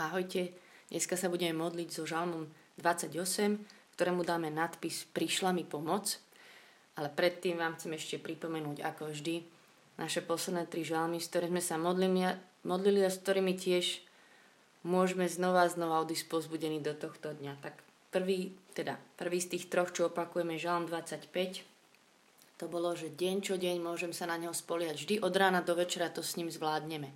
Ahojte, dneska sa budeme modliť so žalmom 28, ktorému dáme nadpis Prišla mi pomoc, ale predtým vám chcem ešte pripomenúť, ako vždy, naše posledné 3 žalmy, s ktorými sme sa modlili a s ktorými tiež môžeme znova odísť pozbudení do tohto dňa. Tak prvý z tých troch, čo opakujeme, žalm 25, to bolo, že deň čo deň môžem sa na neho spoliehať. Vždy od rána do večera to s ním zvládneme.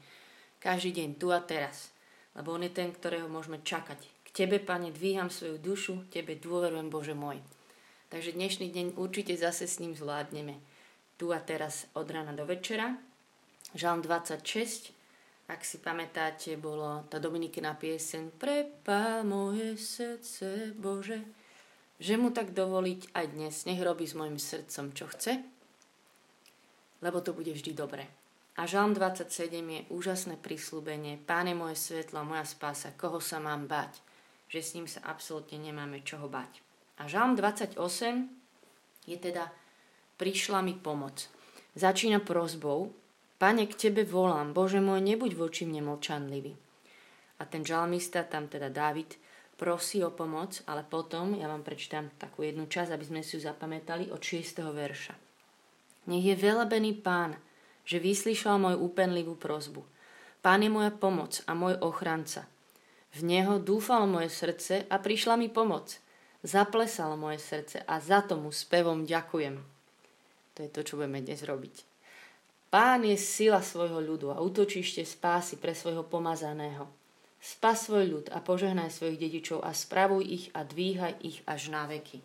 Každý deň, tu a teraz. Lebo on je ten, ktorého môžeme čakať. K tebe, Pane, dvíham svoju dušu, tebe dôverujem, Bože môj. Takže dnešný deň určite zase s ním zvládneme. Tu a teraz, od rána do večera. Žalm 26, ak si pamätáte, bolo tá Dominikina pieseň Prepáľ moje srdce, Bože. Že mu tak dovoliť aj dnes, nech robí s mojim srdcom, čo chce, lebo to bude vždy dobre. A žalm 27 je úžasné prisľúbenie, Páne moje svetlo, moja spása, koho sa mám bať, že s ním sa absolútne nemáme čoho bať. A žalm 28 je teda Prišla mi pomoc. Začína prosbou, Pane, k tebe volám, Bože môj, nebuď voči mne mlčanlivý. A ten žalmista, tam teda Dávid, prosí o pomoc, ale potom ja vám prečítam takú jednu časť, aby sme si ju zapamätali od 6. verša. Nech je velebený Pán, že vyslyšal moju úpenlivú prosbu. Pán je moja pomoc a môj ochranca. V neho dúfalo moje srdce a prišla mi pomoc. Zaplesalo moje srdce a za tomu spevom ďakujem. To je to, čo budeme dnes robiť. Pán je sila svojho ľudu a útočište spásy pre svojho pomazaného. Spas svoj ľud a požehnaj svojich dedičov a spravuj ich a dvíhaj ich až na veky.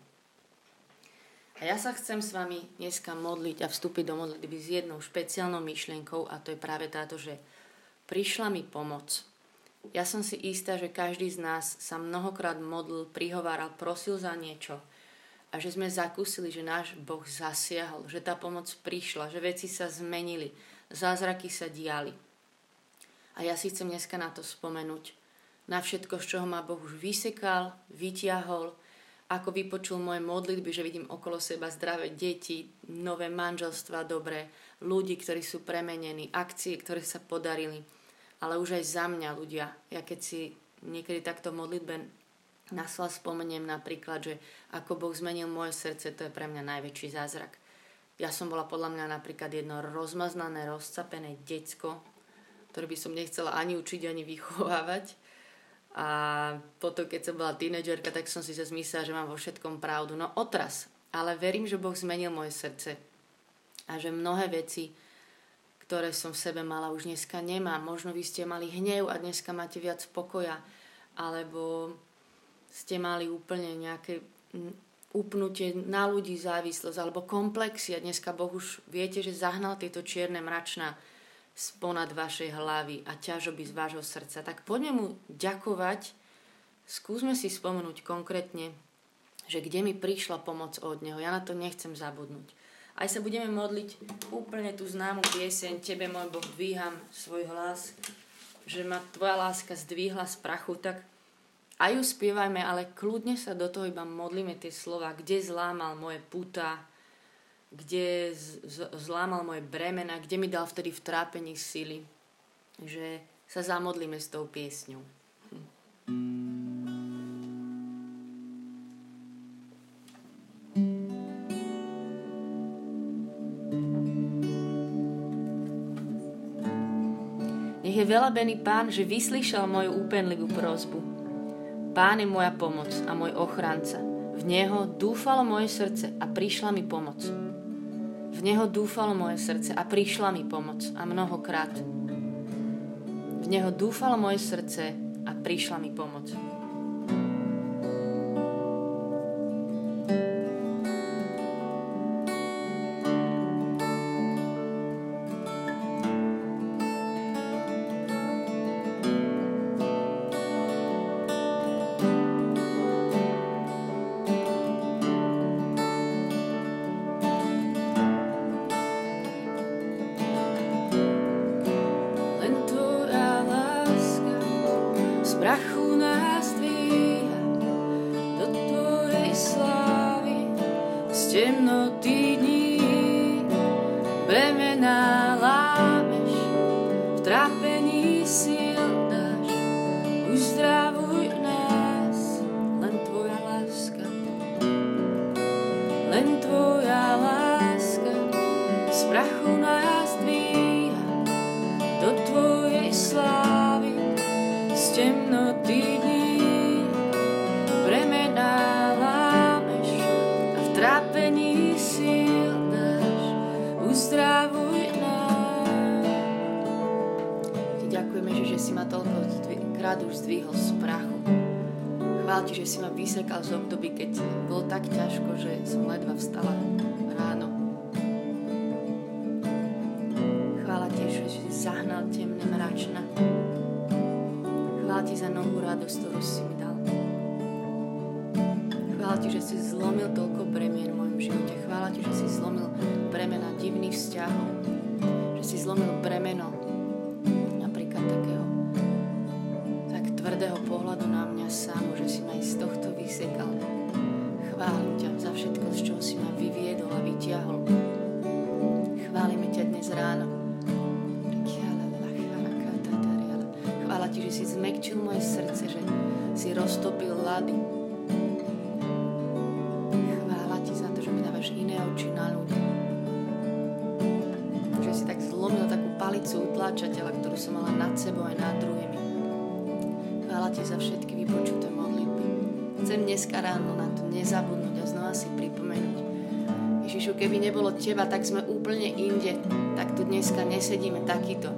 A ja sa chcem s vami dneska modliť a vstúpiť do modlitby s jednou špeciálnou myšlienkou a to je práve táto, že prišla mi pomoc. Ja som si istá, že každý z nás sa mnohokrát modlil, prihováral, prosil za niečo a že sme zakúsili, že náš Boh zasiahol, že tá pomoc prišla, že veci sa zmenili, zázraky sa diali. A ja si chcem dneska na to spomenúť. Na všetko, z čoho ma Boh už vysekal, vytiahol, ako vypočul moje modlitby, že vidím okolo seba zdravé deti, nové manželstvá dobré, ľudí, ktorí sú premenení, akcie, ktoré sa podarili. Ale už aj za mňa ľudia. Ja keď si niekedy takto modlitbe naslas spomeniem napríklad, že ako Boh zmenil moje srdce, to je pre mňa najväčší zázrak. Ja som bola podľa mňa napríklad jedno rozmaznané, rozcapené decko, ktoré by som nechcela ani učiť, ani vychovávať. A potom, keď som bola tínedžerka, tak som si sa myslela, že mám vo všetkom pravdu. No otras, ale verím, že Boh zmenil moje srdce. A že mnohé veci, ktoré som v sebe mala, už dneska nemám. Možno vy ste mali hnev a dneska máte viac pokoja. Alebo ste mali úplne nejaké upnutie na ľudí, závislosť alebo komplexy. A dneska Boh už viete, že zahnal tieto čierne mračná sponad vašej hlavy a ťažoby z vášho srdca, tak poďme mu ďakovať. Skúsme si spomenúť konkrétne, že kde mi prišla pomoc od neho. Ja na to nechcem zabudnúť. Aj sa budeme modliť úplne tú známu pieseň Tebe, môj Boh, dvíham svoj hlas, že ma tvoja láska zdvihla z prachu, tak aj ju spievajme, ale kľudne sa do toho iba modlíme tie slova, kde zlámal moje púta, kde zlámal moje bremena, kde mi dal vtedy v trápení sily, že sa zamodlíme s tou piesňou. Nech je velebený Pán, že vyslyšal moju úpenlivú prosbu. Pán je moja pomoc a môj ochranca. V neho dúfalo moje srdce a prišla mi pomoc. V neho dúfalo moje srdce a prišla mi pomoc a mnohokrát. V neho dúfalo moje srdce a prišla mi pomoc. Prachu nás dvíha do tvojej slávy, z temnoty dní bremená lámeš, v trápení síl dáš. si ma toľkokrát už zdvihol z prachu. Chvál ti, že si ma vysekal z období, keď bolo tak ťažko, že som ledva vstala ráno. Chvála ti, že si zahnal temné mračna. Chvála ti za novú radosť, ktorú si mi dal. Chvála ti, že si zlomil toľko bremien v mojom živote. Chvála ti, že si zlomil bremena divných vzťahov. Že si zlomil bremeno sám, že si ma aj z tohto vysekal. Chválim ťa za všetko, z čoho si ma vyviedol a vyťahol. Chválime ťa dnes ráno. Chvála ti, že si zmäkčil moje srdce, že si roztopil ľady. Chvála ti za to, že mi dávaš iné oči na ľudí. Že si tak zlomil takú palicu utláčateľa, ktorú som mala nad sebou aj nad druhými. Chvála ti za všetky vypočuté modlitby. Chcem dneska ráno na to nezabudnúť a znova si pripomenúť. Ježišu, keby nebolo teba, tak sme úplne inde. Tak tu dneska nesedíme takýto.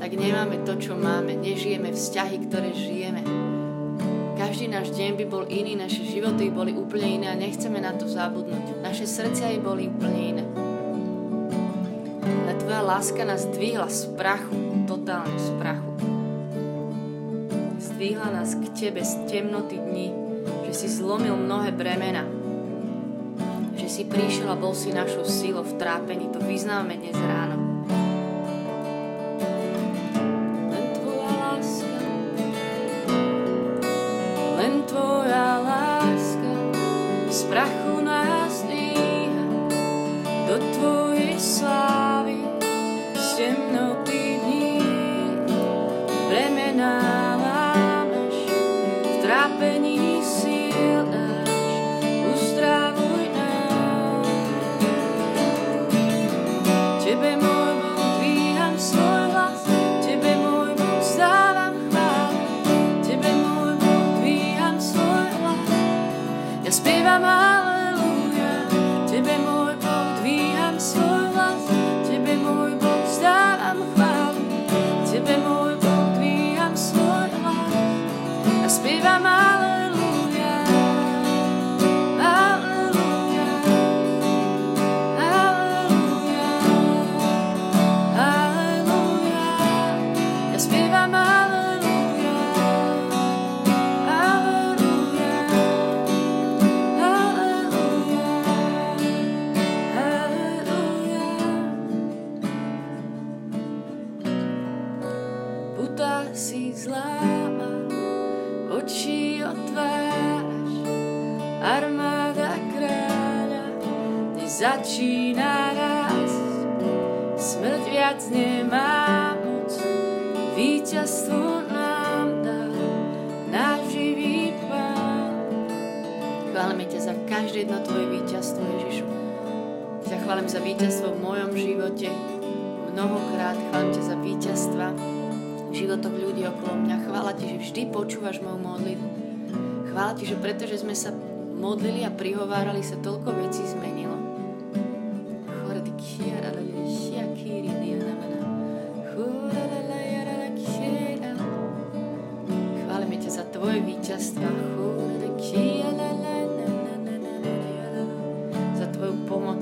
Tak nemáme to, čo máme. Nežijeme vzťahy, ktoré žijeme. Každý náš deň by bol iný, naše životy by boli úplne iné a nechceme na to zabudnúť. Naše srdcia by boli úplne iné. Ale tvoja láska nás dvihla z prachu. Totálne z prachu. Zdvihla nás k tebe z temnoty dní, že si zlomil mnohé bremena, že si prišiel a bol si našou silou v trápení. To vyznáme dnes ráno. Len tvoja láska z prachu nás zdvíha do tvojej slávy z temnoty dní. Bremená trápení síl náš, uzdravuj nás. Tebe, môj Boh, dvíham svoj hlas, tebe, môj Boh, vzdávam chválu, tebe, môj Boh, dvíham svoj hlas. Ja spievam halleluja, tebe, môj Boh, dvíham svoj hlas, tebe, môj Boh, vzdávam chválu, tebe, môj Boh, dvíham svoj hlas. Ja spievam halleluja, halleluja, halleluja, halleluja. Ja spievam halleluja, halleluja, halleluja, halleluja. Putá si zláma, oči otváraš, armáda kráľa nezačína rásť. Smrť viac nemá moc, víťazstvo nám dá náš živý Pán. Chválime ťa za každé jedno tvoje víťazstvo, Ježišu. Ťa chválim za víťazstvo v mojom živote mnohokrát. Chválim ťa za víťazstva životok ľudí okolo mňa. Chvála ti, že vždy počúvaš moju modlitbu. Chvála ti, že pretože sme sa modlili a prihovárali, sa toľko vecí zmenilo. Chválime ťa za tvoje víťazstva, za tvoju pomoc.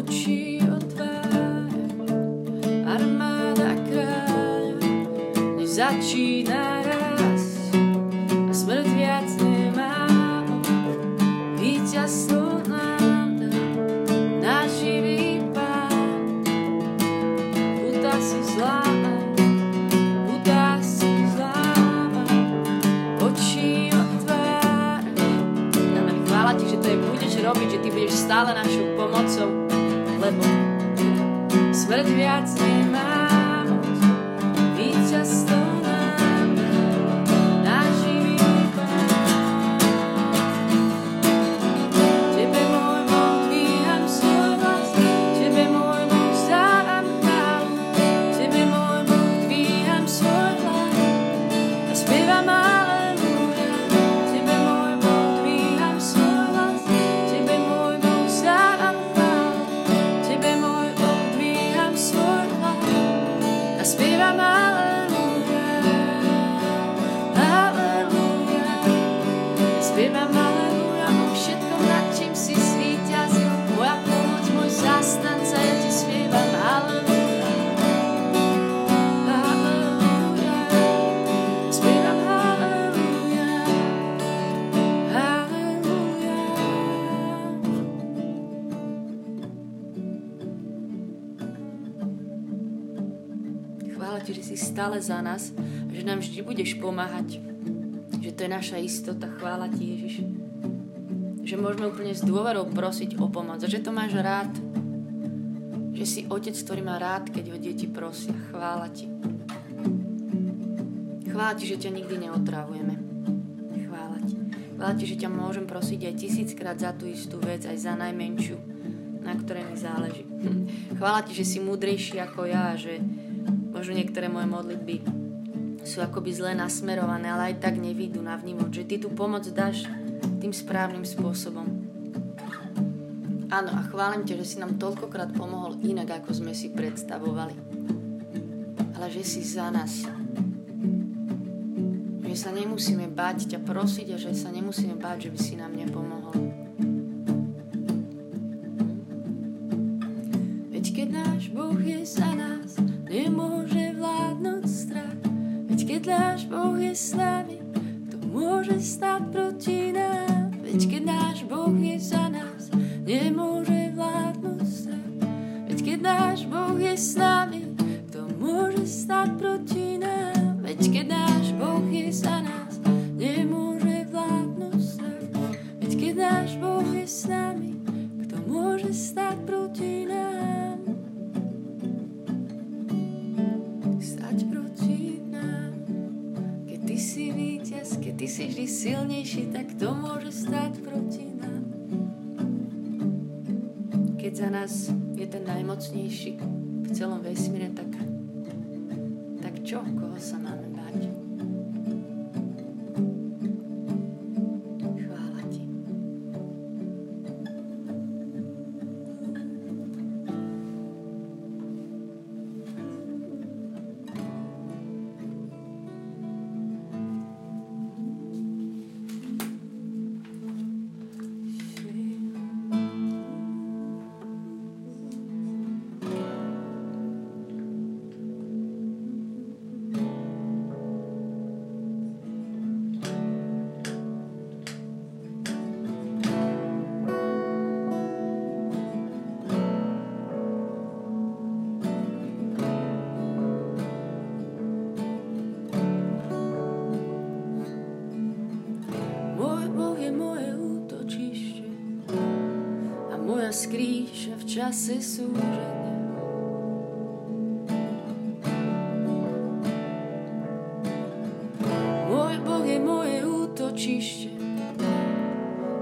Oči otváram, armáda kráľa nezačína rásť a smrť viac nemá víťazstvo nám dá náš živý Pán. Putá si zláma, to je budeš robiť, že ty budeš stále našou pomocou, lebo smrť viac nemá moc, víťazstvo nám dá, náš živý Pán. Tebe, môj Boh, dvíham svoj hlas, Tebe, môj Boh, vzdávam chválu, Tebe, môj Boh, dvíham svoj hlas a spievam aleluja. Tebe, môj Boh, dvíham svoj hlas, Tebe, môj Boh, vzdávam chválu, Tebe, môj Boh, dvíham svoj hlas a spievam aleluja. Aleluja, spievam aleluja o všetkom, nad čím si zvíťazil, moja pomoc, môj zástanca, ja ti spievam aleluja. Aleluja, spievam aleluja. Aleluja. Chvála ti, že si stále za nás, že nám vždy budeš pomáhať, že to je naša istota. Chvála ti, Ježiš, že môžeme úplne s dôverou prosiť o pomoc a že to máš rád, že si otec, ktorý má rád, keď ho deti prosia. Chvála ti. Chvála ti, že ťa nikdy neotravujeme. Chvála ti. Chvála ti, že ťa môžem prosiť aj 1000-krát za tú istú vec, aj za najmenšiu, na ktorej mi záleží. Chvála ti, že si múdrejší ako ja, že možno niektoré moje modlitby sú akoby zle nasmerované, ale aj tak nevidú na vnímoc, že ty tú pomoc dáš tým správnym spôsobom. Áno, a chválim ťa, že si nám toľkokrát pomohol inak, ako sme si predstavovali. Ale že si za nás. Že sa nemusíme báť ťa prosiť a že sa nemusíme báť, že by si nám nepomohol. Veď keď náš Boh je za nás, nemôže vládnuť strach. Veď keď náš Boh je s nami, kto môže stáť proti nám? Veď keď náš Boh je za nás, nemôže vládnuť strach. Veď keď náš Boh je s nami, kto môže stáť proti nám? Veď keď náš Boh je za nás, nemôže vládnuť strach. Veď keď náš Boh je s nami, kto môže stáť proti nám? Si víťaz, keď ty si vždy silnejší, tak to môže stáť proti nám. Keď za nás je ten najmocnejší v celom vesmíre, tak čo? Koho sa máme báť? Chvála ti. Skrýša v čase súženia. Môj Boh je moje útočište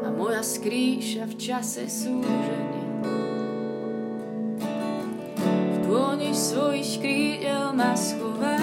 a moja skrýša v čase súženia. V dôni svojich krídel ma schová.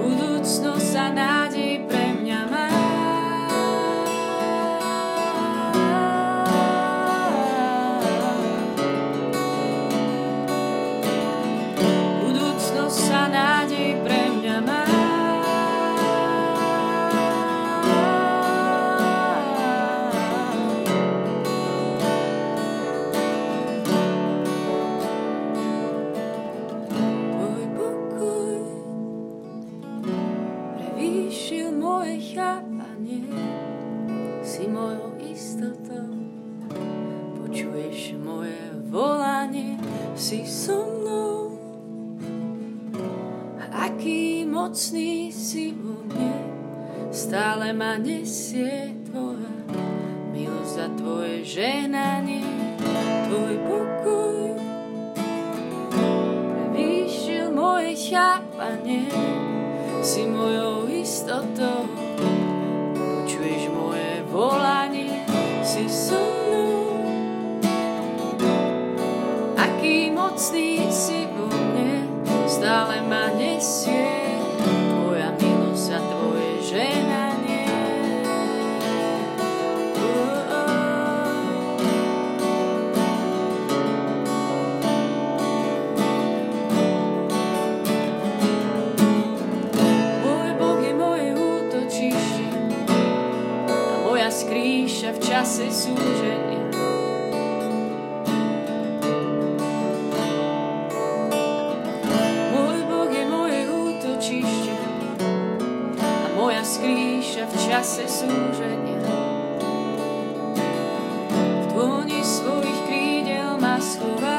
Budúcnosť a nádej pre mňa má. moje chápanie, si mojou istotou, počuješ moje volanie, si so mnou. Aký mocný si vo mne, stále ma nesie tvoja milosť a tvoje ženanie, tvoj pokoj prevýšil moje chápanie, si mojou istotou, počuješ moje volanie, si so mnou. Aký mocný si vo mne, stále ma nesie tvoja milosť a tvoje ženanie. Môj Boh je moje útočište a moja skrýša v čase súženia. Čase súženia. V dôni svojich krídel ma schová.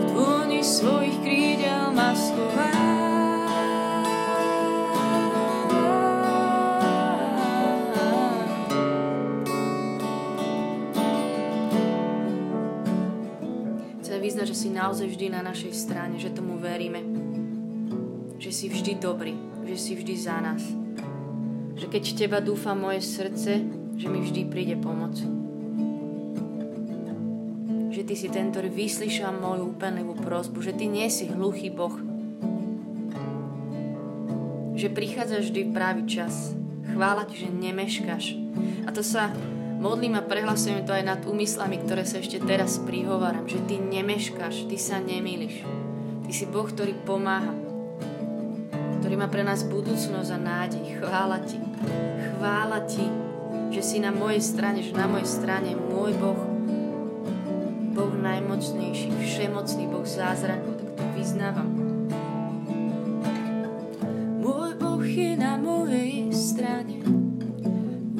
V dôni svojich krídel ma schová. Že si naozaj vždy na našej strane, že tomu veríme, že si vždy dobrý, že si vždy za nás, že keď teba dúfa moje srdce, že mi vždy príde pomoc, že ty si ten, ktorý vyslyšal moju úpenlivú prosbu, že ty nie si hluchý Boh, že prichádzaš vždy v pravý čas, chvála ti, že nemeškáš, a to sa modlím a prehlasujeme to aj nad úmyslami, ktoré sa ešte teraz prihováram, že ty nemeškáš, ty sa nemýliš. Ty si Boh, ktorý pomáha, ktorý má pre nás budúcnosť a nádej. Chvála ti, že si na mojej strane, že na mojej strane môj Boh, Boh najmocnejší, všemocný Boh zázrakov, tak to vyznávam. Môj Boh je na mojej strane,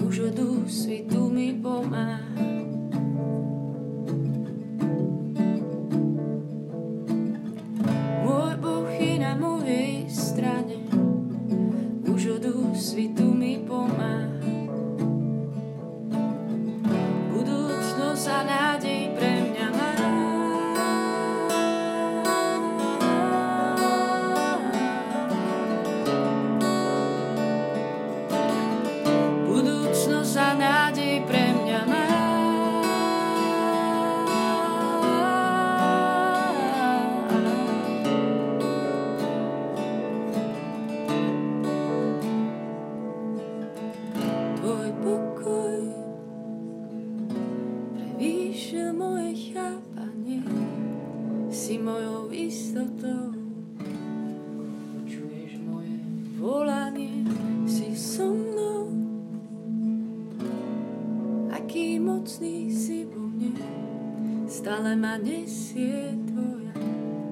už od úsvitu mi pomáha. Môj Boh je na mojej strane, už od úsvitu mi pomáha. Budúcnosť a nádej pre mňa má. Stále ma nesie tvoja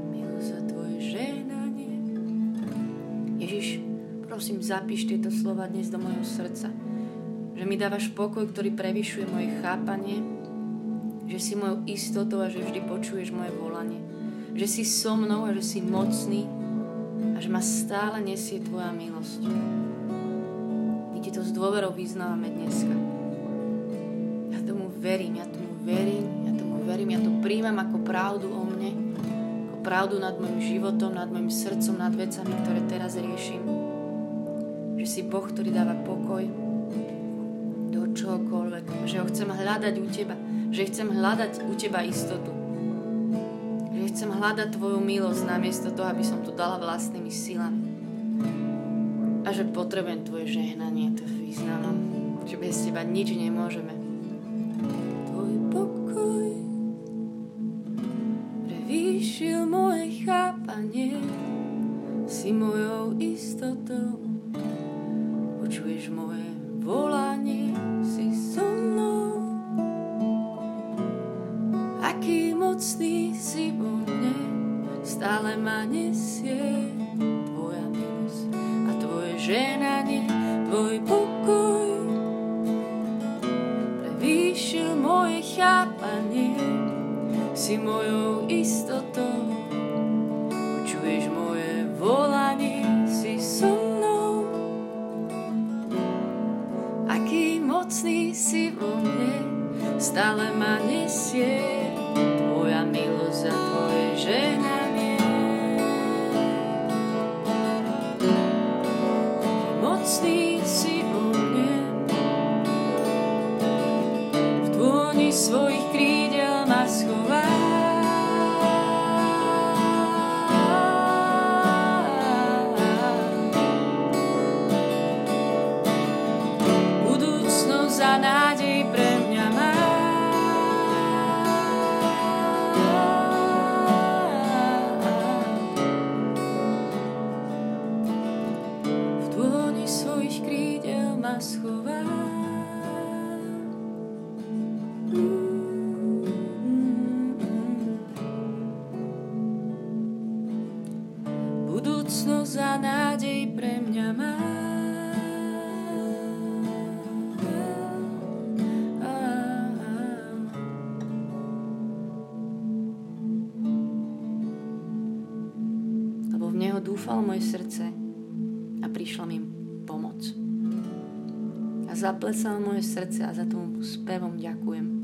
milosť a tvoje ženanie. Ježiš, prosím, zapíš tieto slova dnes do mojho srdca. Že mi dávaš pokoj, ktorý prevyšuje moje chápanie. Že si mojou istotou a že vždy počuješ moje volanie. Že si so mnou a že si mocný a že ma stále nesie tvoja milosť. My ti to s dôverou vyznávame dneska. Ja tomu verím, ja tomu verím. Ja to príjmam ako pravdu o mne, ako pravdu nad môjim životom, nad môjim srdcom, nad vecami, ktoré teraz riešim. Že si Boh, ktorý dáva pokoj do čohokoľvek. Že ho chcem hľadať u teba. Že chcem hľadať u teba istotu. Že chcem hľadať tvoju milosť namiesto toho, aby som to dala vlastnými silami. A že potrebujem tvoje žehnanie, to vyznávam. Že bez teba nič nemôžeme. Tvoj pokoj vyšiel moje chápanie, si mojou istotou, počuješ moje volanie, si so mnou. Aký moc Nemocný si vo mne, stále ma nesie tvoja milosť a tvoje žehnanie, tvoj pokoj prevýšil moje chápanie, si mojou istotou, počuješ moje volanie, si so mnou. Aký mocný si vo mne, stále ma nesie tvoja milosť a tvoje žehnanie. Mocný si vo mne, v dôni svojich krídel ma schováš. Budúcnosť a nádej pre mňa má. Budúcnosť a nádej pre mňa má. Lebo v neho dúfalo moje srdce a prišla mi pomoc. A zaplesal moje srdce a za tomu spevom ďakujem.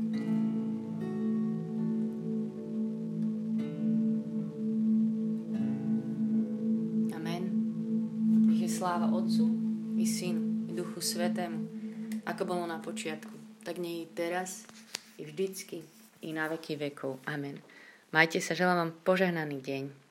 Sláva Otcu i Synu i Duchu Svätému, ako bolo na počiatku, tak nie i teraz, i vždycky, i na veky vekov. Amen. Majte sa, želám vám požehnaný deň.